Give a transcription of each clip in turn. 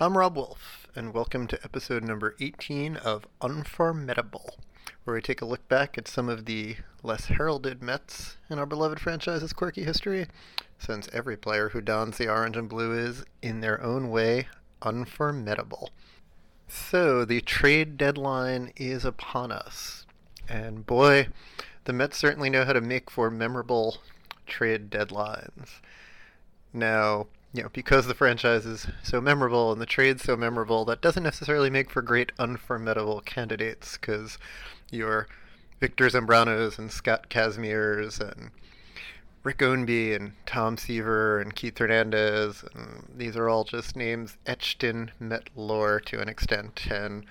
I'm Rob Wolf, and welcome to episode number 18 of Unformidable, where we take a look back at some of the less heralded Mets in our beloved franchise's quirky history, since every player who dons the orange and blue is, in their own way, unformidable. So, the trade deadline is upon us, and boy, the Mets certainly know how to make for memorable trade deadlines. Now, you know, because the franchise is so memorable and the trade's so memorable, that doesn't necessarily make for great unformidable candidates, because your Victor Zambranos and Scott Kazmirs and Rick Ownby and Tom Seaver and Keith Hernandez, and these are all just names etched in Met lore to an extent, and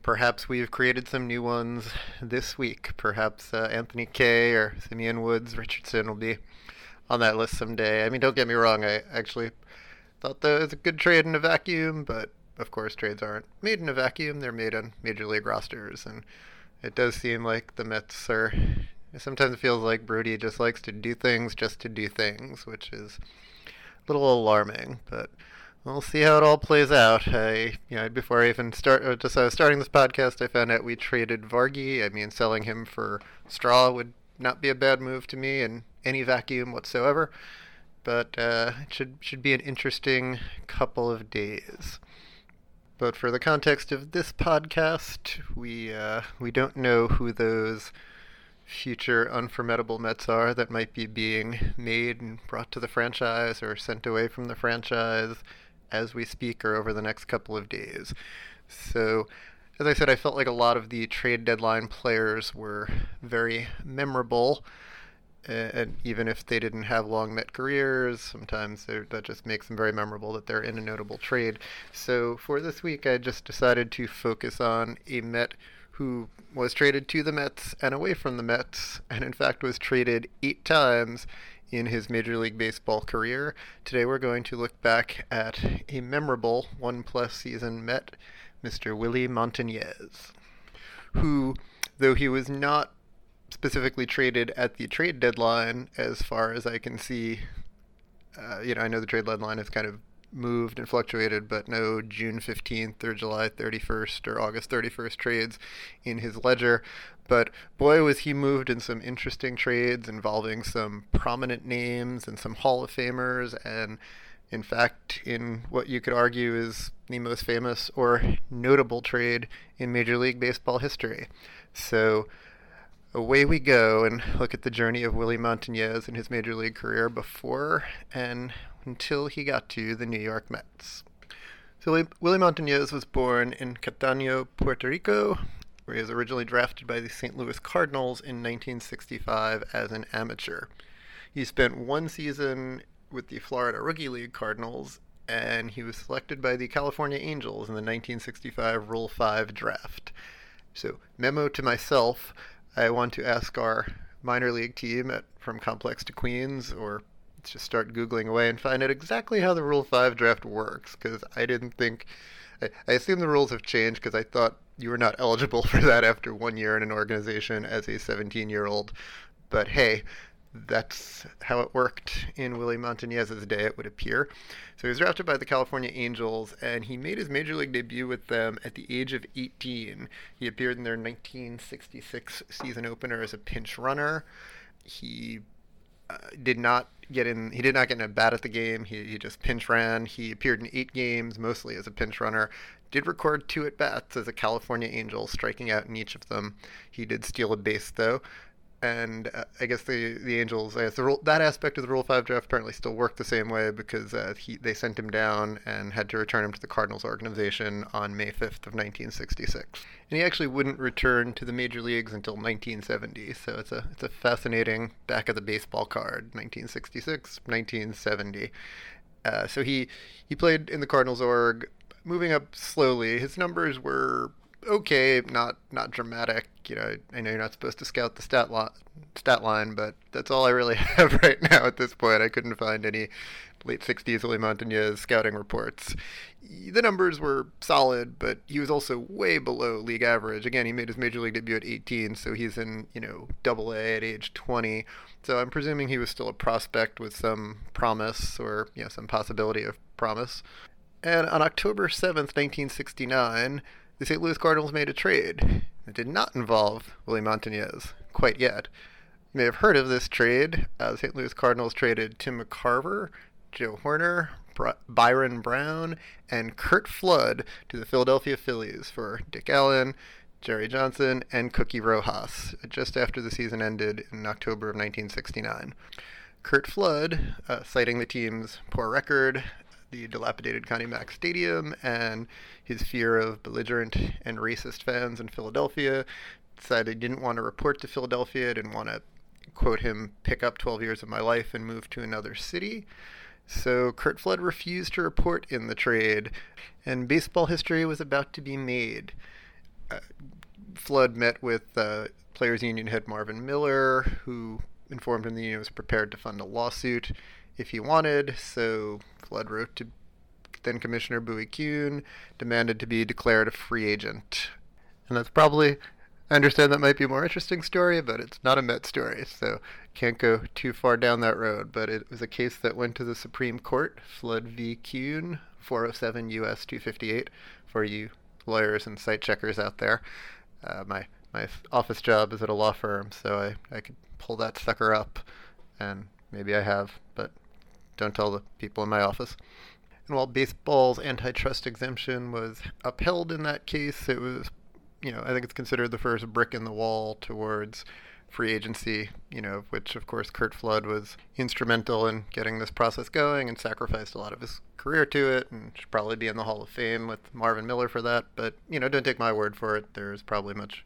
perhaps we've created some new ones this week. Perhaps Anthony Kay or Simeon Woods Richardson will be on that list someday. I mean, don't get me wrong, I actually thought that was a good trade in a vacuum, but of course trades aren't made in a vacuum. They're made on Major League rosters, and it does seem like the Mets are... Sometimes it feels like Brody just likes to do things just to do things, which is a little alarming, but we'll see how it all plays out. Before I even start, just as I was starting this podcast, I found out we traded Vargi. I mean, selling him for Straw would not be a bad move to me, and any vacuum whatsoever, but it should be an interesting couple of days. But for the context of this podcast, we don't know who those future unformidable Mets are that might be being made and brought to the franchise or sent away from the franchise as we speak or over the next couple of days. So, as I said, I felt like a lot of the trade deadline players were very memorable. And even if they didn't have long Met careers, sometimes that just makes them very memorable that they're in a notable trade. So for this week, I just decided to focus on a Met who was traded to the Mets and away from the Mets, and in fact was traded 8 times in his Major League Baseball career. Today we're going to look back at a memorable 1+ season Met, Mr. Willie Montañez, who, though he was not specifically traded at the trade deadline, as far as I can see, I know the trade deadline has kind of moved and fluctuated, but no June 15th or July 31st or August 31st trades in his ledger. But boy, was he moved in some interesting trades involving some prominent names and some Hall of Famers, and in fact, in what you could argue is the most famous or notable trade in Major League Baseball history. So away we go and look at the journey of Willie Montañez in his Major League career before and until he got to the New York Mets. So Willie Montañez was born in Catano, Puerto Rico, where he was originally drafted by the St. Louis Cardinals in 1965 as an amateur. He spent 1 season with the Florida Rookie League Cardinals, and he was selected by the California Angels in the 1965 Rule 5 Draft. So, memo to myself, I want to ask our minor league team from Complex to Queens, or let's just start Googling away and find out exactly how the Rule 5 draft works, because I didn't think... I assume the rules have changed, because I thought you were not eligible for that after 1 year in an organization as a 17-year-old. But hey, that's how it worked in Willie Montañez's day, it would appear. So he was drafted by the California Angels, and he made his Major League debut with them at the age of 18. He appeared in their 1966 season opener as a pinch runner. He did not get in a bat at the game. He just pinch ran. He appeared in 8 games, mostly as a pinch runner. Did record 2 at-bats as a California Angel, striking out in each of them. He did steal a base, though. And I guess the Angels, that aspect of the Rule 5 draft apparently still worked the same way, because they sent him down and had to return him to the Cardinals organization on May 5th of 1966. And he actually wouldn't return to the major leagues until 1970, so it's a fascinating back of the baseball card, 1966, 1970. So he played in the Cardinals org, moving up slowly. His numbers were... okay, not dramatic. I know you're not supposed to scout the stat line, but that's all I really have right now at this point. I couldn't find any late 60s Willie Montañez scouting reports. The numbers were solid, but he was also way below league average. Again, he made his Major League debut at 18, so he's in, Double-A at age 20. So I'm presuming he was still a prospect with some promise or, some possibility of promise. and on October 7th, 1969, the St. Louis Cardinals made a trade that did not involve Willie Montañez quite yet. You may have heard of this trade. The St. Louis Cardinals traded Tim McCarver, Joe Hoerner, Byron Browne, and Curt Flood to the Philadelphia Phillies for Dick Allen, Jerry Johnson, and Cookie Rojas, just after the season ended in October of 1969. Curt Flood, citing the team's poor record, the dilapidated Connie Mack Stadium, and his fear of belligerent and racist fans in Philadelphia, decided he didn't want to report to Philadelphia, didn't want to, quote him, pick up 12 years of my life and move to another city. So Curt Flood refused to report in the trade, and baseball history was about to be made. Flood met with Players Union head Marvin Miller, who informed him the union was prepared to fund a lawsuit if he wanted, so Flood wrote to then-Commissioner Bowie Kuhn, demanded to be declared a free agent. And that's probably, I understand that might be a more interesting story, but it's not a Met story, so can't go too far down that road. But it was a case that went to the Supreme Court, Flood v. Kuhn, 407 U.S. 258, for you lawyers and site checkers out there. My office job is at a law firm, so I could pull that sucker up, and maybe I have, but don't tell the people in my office. And while baseball's antitrust exemption was upheld in that case, it was, I think it's considered the first brick in the wall towards free agency, which, of course, Curt Flood was instrumental in getting this process going and sacrificed a lot of his career to it and should probably be in the Hall of Fame with Marvin Miller for that. But, don't take my word for it. There's probably much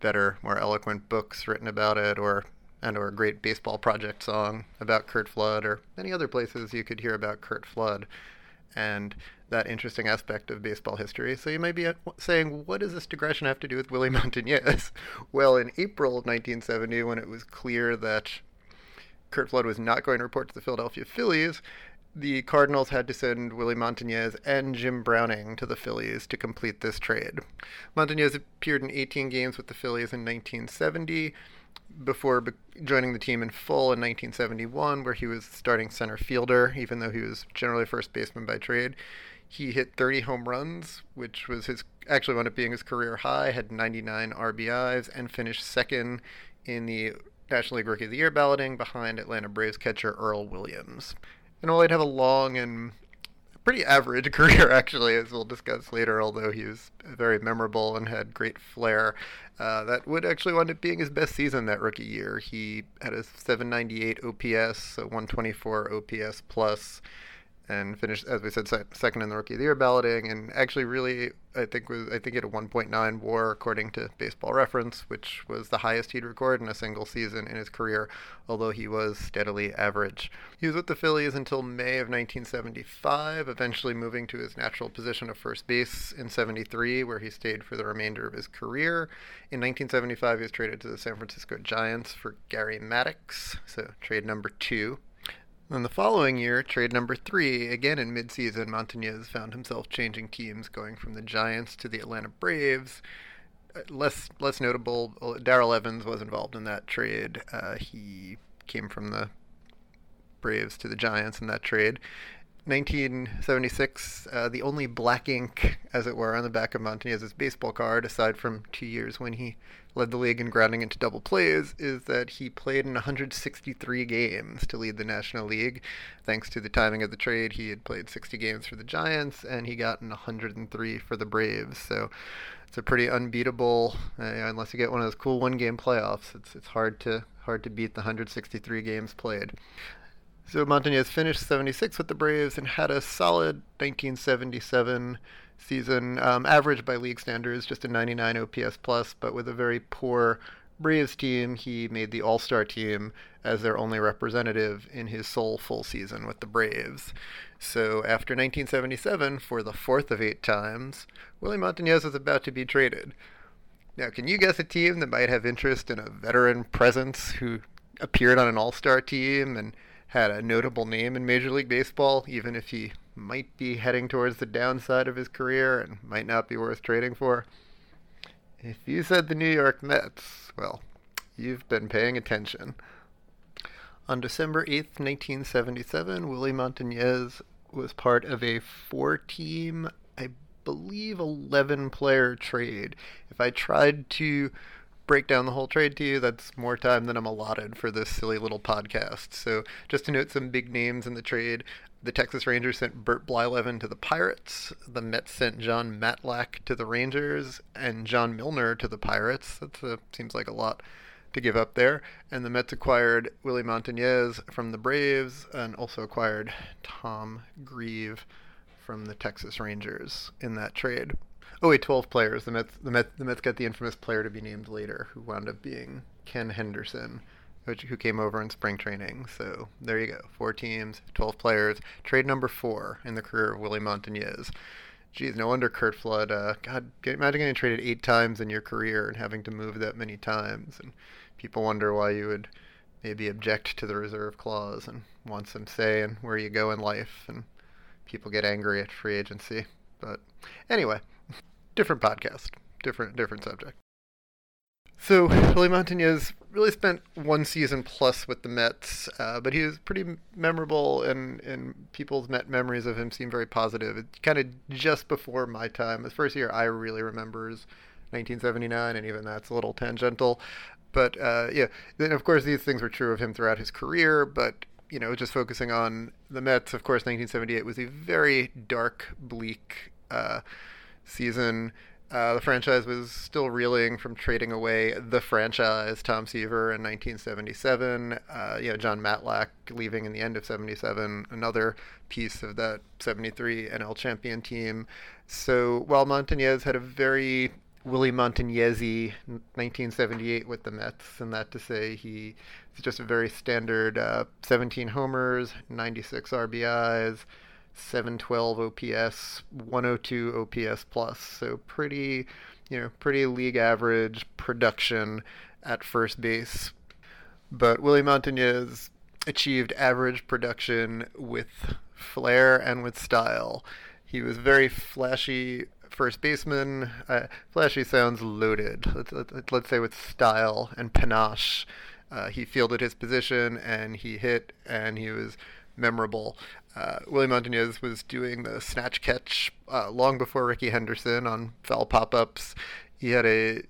better, more eloquent books written about it or a great baseball project song about Curt Flood, or many other places you could hear about Curt Flood and that interesting aspect of baseball history. So you may be saying, what does this digression have to do with Willie Montañez? Well, in April of 1970, when it was clear that Curt Flood was not going to report to the Philadelphia Phillies, the Cardinals had to send Willie Montañez and Jim Browning to the Phillies to complete this trade. Montañez appeared in 18 games with the Phillies in 1970, before joining the team in full in 1971, where he was starting center fielder, even though he was generally first baseman by trade. He hit 30 home runs, which was actually wound up being his career high, had 99 RBIs, and finished second in the National League Rookie of the Year balloting behind Atlanta Braves catcher Earl Williams. And while he'd have a long and pretty average career, actually, as we'll discuss later, although he was very memorable and had great flair. That would actually wind up being his best season that rookie year. He had a 798 OPS, so 124 OPS plus, and finished, as we said, second in the Rookie of the Year balloting, and actually really, I think he had a 1.9 WAR according to Baseball Reference, which was the highest he'd recorded in a single season in his career, although he was steadily average. He was with the Phillies until May of 1975, eventually moving to his natural position of first base in 73, where he stayed for the remainder of his career. In 1975, he was traded to the San Francisco Giants for Gary Maddox, so trade number 2. Then the following year, trade number 3, again in midseason, Montañez found himself changing teams, going from the Giants to the Atlanta Braves. Less notable, Darrell Evans was involved in that trade. He came from the Braves to the Giants in that trade. 1976, the only black ink, as it were, on the back of Montañez's baseball card, aside from 2 years when he led the league in grounding into double plays, is that he played in 163 games to lead the National League. Thanks to the timing of the trade, he had played 60 games for the Giants, and he got in 103 for the Braves. So it's a pretty unbeatable, unless you get one of those cool one-game playoffs, it's hard to beat the 163 games played. So Montañez finished 76 with the Braves and had a solid 1977 season, average by league standards, just a 99 OPS plus, but with a very poor Braves team, he made the All-Star team as their only representative in his sole full season with the Braves. So after 1977, for the fourth of 8 times, Willie Montañez was about to be traded. Now, can you guess a team that might have interest in a veteran presence who appeared on an All-Star team and had a notable name in Major League Baseball, even if he might be heading towards the downside of his career and might not be worth trading for? If you said the New York Mets, well, you've been paying attention. On December 8th, 1977, Willie Montañez was part of a four-team, I believe, 11-player trade. If I tried to break down the whole trade to you, that's more time than I'm allotted for this silly little podcast. So just to note some big names in the trade, the Texas Rangers sent Bert Blyleven to the Pirates, the Mets sent John Matlack to the Rangers, and John Milner to the Pirates. That seems like a lot to give up there. And the Mets acquired Willie Montañez from the Braves and also acquired Tom Grieve from the Texas Rangers in that trade. Oh wait, 12 players. The Mets got the infamous player to be named later, who wound up being Ken Henderson, who came over in spring training. So there you go. 4 teams, 12 players. Trade number 4 in the career of Willie Montañez. Geez, no wonder Curt Flood, imagine getting traded 8 times in your career and having to move that many times. And people wonder why you would maybe object to the reserve clause and want some say in where you go in life. And people get angry at free agency. But anyway, different podcast, different subject. So Willie Montañez really spent 1 season plus with the Mets, but he was pretty memorable, and people's Met memories of him seem very positive. It's kind of just before my time. The first year I really remember is 1979, and even that's a little tangential. But yeah, then of course these things were true of him throughout his career, but you know, just focusing on the Mets, of course, 1978 was a very dark, bleak season. The franchise was still reeling from trading away the franchise, Tom Seaver in 1977, John Matlack leaving in the end of 77, another piece of that 73 NL champion team. So while Montañez had a very Willie Montañez-y 1978 with the Mets, and that to say he's just a very standard 17 homers, 96 RBIs, 712 OPS, 102 OPS plus. So pretty league average production at first base. But Willie Montañez achieved average production with flair and with style. He was very flashy first baseman. Flashy sounds loaded. Let's say with style and panache. He fielded his position and he hit and he was memorable. Willie Montañez was doing the snatch catch long before Ricky Henderson on foul pop-ups. He had a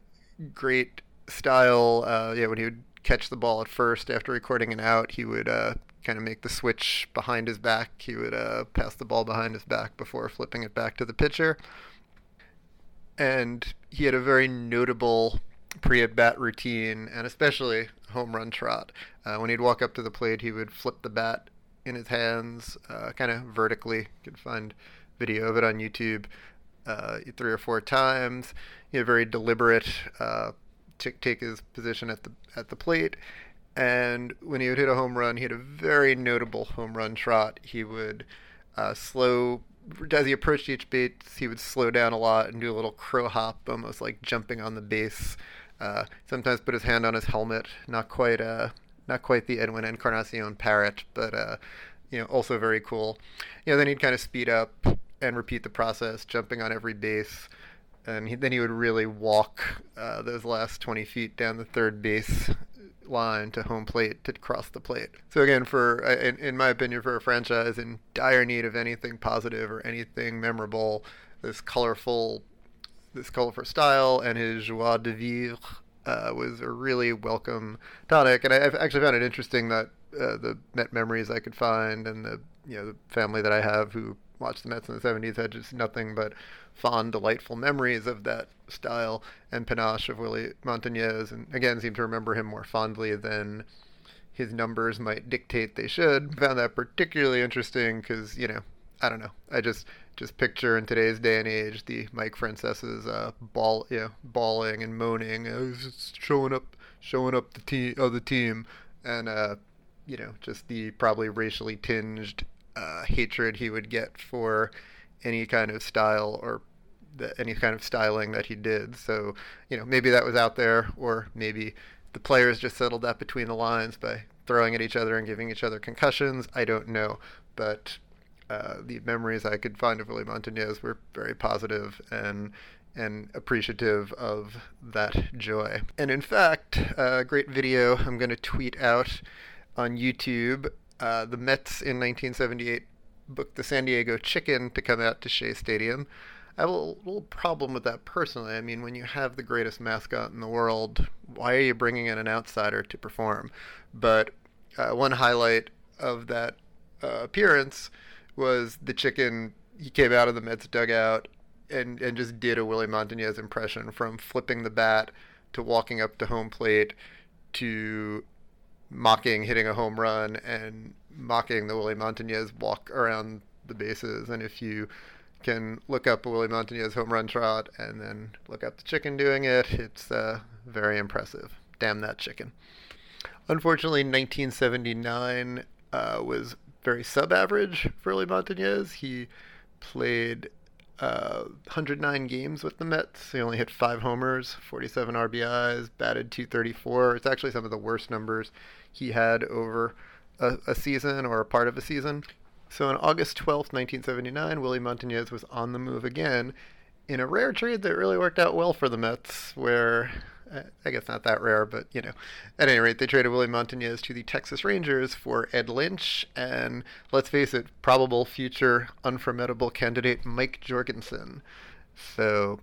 great style. When he would catch the ball at first after recording an out, he would kind of make the switch behind his back. He would pass the ball behind his back before flipping it back to the pitcher. And he had a very notable pre-at-bat routine, and especially home run trot. When he'd walk up to the plate, he would flip the bat in his hands, kind of vertically. You can find video of it on YouTube 3 or 4 times. He had very deliberate to take his position at the plate. And when he would hit a home run, he had a very notable home run trot. He would slow, as he approached each base, he would slow down a lot and do a little crow hop, almost like jumping on the base. Sometimes put his hand on his helmet, not quite the Edwin Encarnacion parrot, but also very cool. Then he'd kind of speed up and repeat the process, jumping on every base, and then he would really walk those last 20 feet down the third base line to home plate to cross the plate. So again, in my opinion, for a franchise in dire need of anything positive or anything memorable, this colorful style and his joie de vivre was a really welcome tonic. And I've actually found it interesting that the Met memories I could find and the family that I have who watched the Mets in the 70s had just nothing but fond, delightful memories of that style and panache of Willie Montañez, and again seem to remember him more fondly than his numbers might dictate they should. I found that particularly interesting because, I don't know, I just picture in today's day and age the Mike Francesa's bawling and moaning, just showing up the team, and just the probably racially tinged hatred he would get for any kind of style or any kind of styling that he did. So maybe that was out there, or maybe the players just settled that between the lines by throwing at each other and giving each other concussions. I don't know, but the memories I could find of Willie Montañez were very positive and appreciative of that joy. And in fact, a great video I'm going to tweet out on YouTube, the Mets in 1978 booked the San Diego Chicken to come out to Shea Stadium. I have a little problem with that personally. I mean, when you have the greatest mascot in the world, why are you bringing in an outsider to perform? But one highlight of that appearance was the Chicken. He came out of the Mets dugout and just did a Willie Montañez impression, from flipping the bat to walking up to home plate to mocking hitting a home run and mocking the Willie Montañez walk around the bases. And if you can look up a Willie Montañez home run trot and then look up the Chicken doing it, it's very impressive. Damn that Chicken. Unfortunately, 1979 was very sub-average for Willie Montañez. He played 109 games with the Mets. He only hit 5 homers, 47 RBIs, batted .234. It's actually some of the worst numbers he had over a season or a part of a season. So on August 12th, 1979, Willie Montañez was on the move again in a rare trade that really worked out well for the Mets, where, I guess not that rare, but, you know, at any rate, they traded Willie Montañez to the Texas Rangers for Ed Lynch and, let's face it, probable future unformidable candidate Mike Jorgensen. So,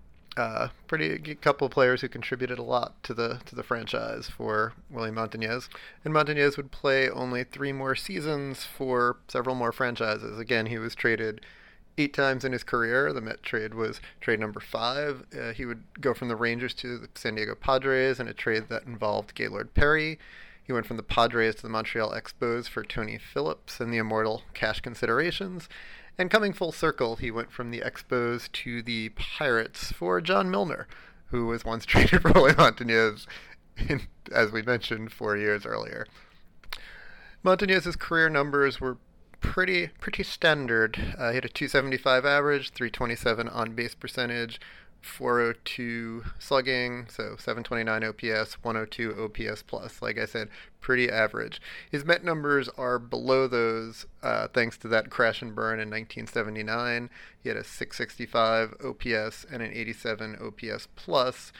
pretty couple of players who contributed a lot to the franchise for Willie Montañez. And Montañez would play only 3 more seasons for several more franchises. Again, he was traded 8 times in his career. The Met trade was trade number 5. He would go from the Rangers to the San Diego Padres in a trade that involved Gaylord Perry. He went from the Padres to the Montreal Expos for Tony Phillips and the immortal cash considerations. And coming full circle, he went from the Expos to the Pirates for John Milner, who was once traded for Willie Montañez, as we mentioned, 4 years earlier. Montañez's career numbers were pretty standard. He had a .275 average, .327 on-base percentage, .402 slugging, so .729 OPS, .102 OPS plus. Like I said, pretty average. His Met numbers are below those thanks to that crash and burn in 1979. He had a .665 OPS and an .87 OPS plus.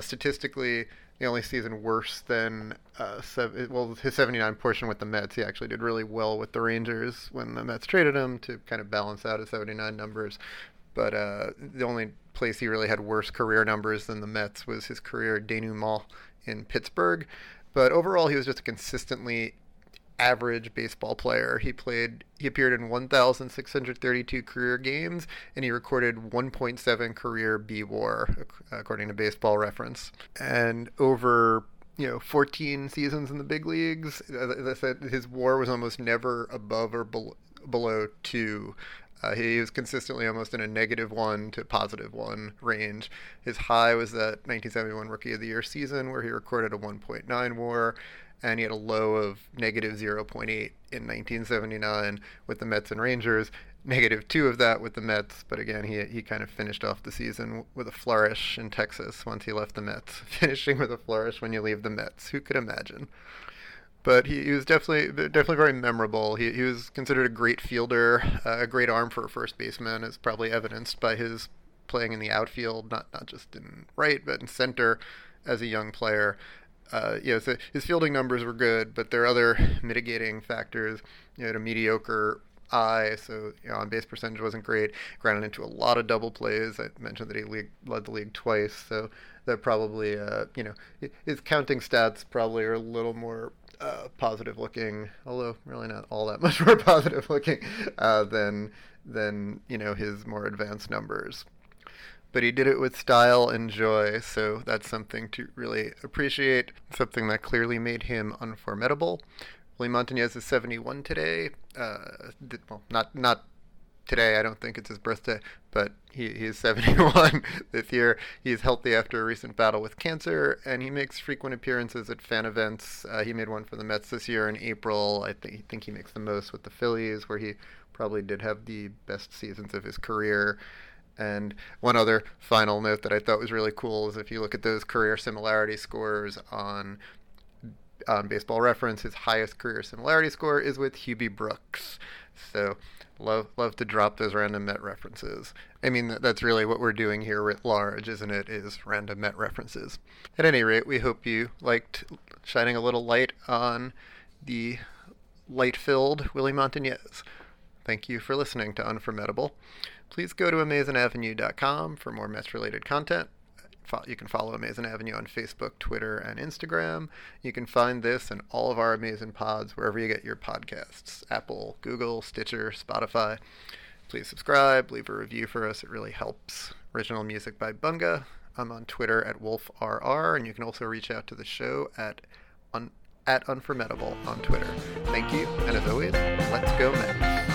Statistically, the only season worse than, his 79 portion with the Mets. He actually did really well with the Rangers when the Mets traded him to kind of balance out his 79 numbers. But the only place he really had worse career numbers than the Mets was his career denouement in Pittsburgh. But overall, he was just a consistently average baseball player. He appeared in 1,632 career games, and he recorded 1.7 career BWAR, according to Baseball Reference. And over 14 seasons in the big leagues, as I said, his WAR was almost never above or below 2. He was consistently almost in a -1 to +1 range. His high was that 1971 Rookie of the Year season, where he recorded a 1.9 WAR. And he had a low of -0.8 in 1979 with the Mets and Rangers, -2 of that with the Mets. But again, he kind of finished off the season with a flourish in Texas once he left the Mets. Finishing with a flourish when you leave the Mets, who could imagine? But he was definitely very memorable. He was considered a great fielder, a great arm for a first baseman, as probably evidenced by his playing in the outfield, not just in right, but in center as a young player. So his fielding numbers were good, but there are other mitigating factors. He had a mediocre eye, so on-base percentage wasn't great. Grounded into a lot of double plays. I mentioned that he led the league twice, so that probably, his counting stats probably are a little more positive-looking, although really not all that much more positive-looking than his more advanced numbers. But he did it with style and joy, so that's something to really appreciate, something that clearly made him unformidable. Willie Montañez is 71 today. Not today, I don't think it's his birthday, but he is 71 this year. He is healthy after a recent battle with cancer, and he makes frequent appearances at fan events. He made one for the Mets this year in April. I think he makes the most with the Phillies, where he probably did have the best seasons of his career. And one other final note that I thought was really cool is if you look at those career similarity scores on Baseball Reference, his highest career similarity score is with Hubie Brooks. So love to drop those random Met references. I mean, that's really what we're doing here writ large, isn't it, is random Met references. At any rate, we hope you liked shining a little light on the light-filled Willie Montañez. Thank you for listening to Unformidable. Please go to amazonavenue.com for more Mets-related content. You can follow Amazing Avenue on Facebook, Twitter, and Instagram. You can find this and all of our amazing pods wherever you get your podcasts. Apple, Google, Stitcher, Spotify. Please subscribe. Leave a review for us. It really helps. Original music by Bunga. I'm on Twitter at WolfRR, and you can also reach out to the show at Unformidable on Twitter. Thank you, and as always, let's go Mets.